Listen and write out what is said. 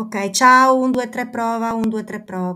Ok, ciao, 1, 2, 3, prova, 1, 2, 3, prova.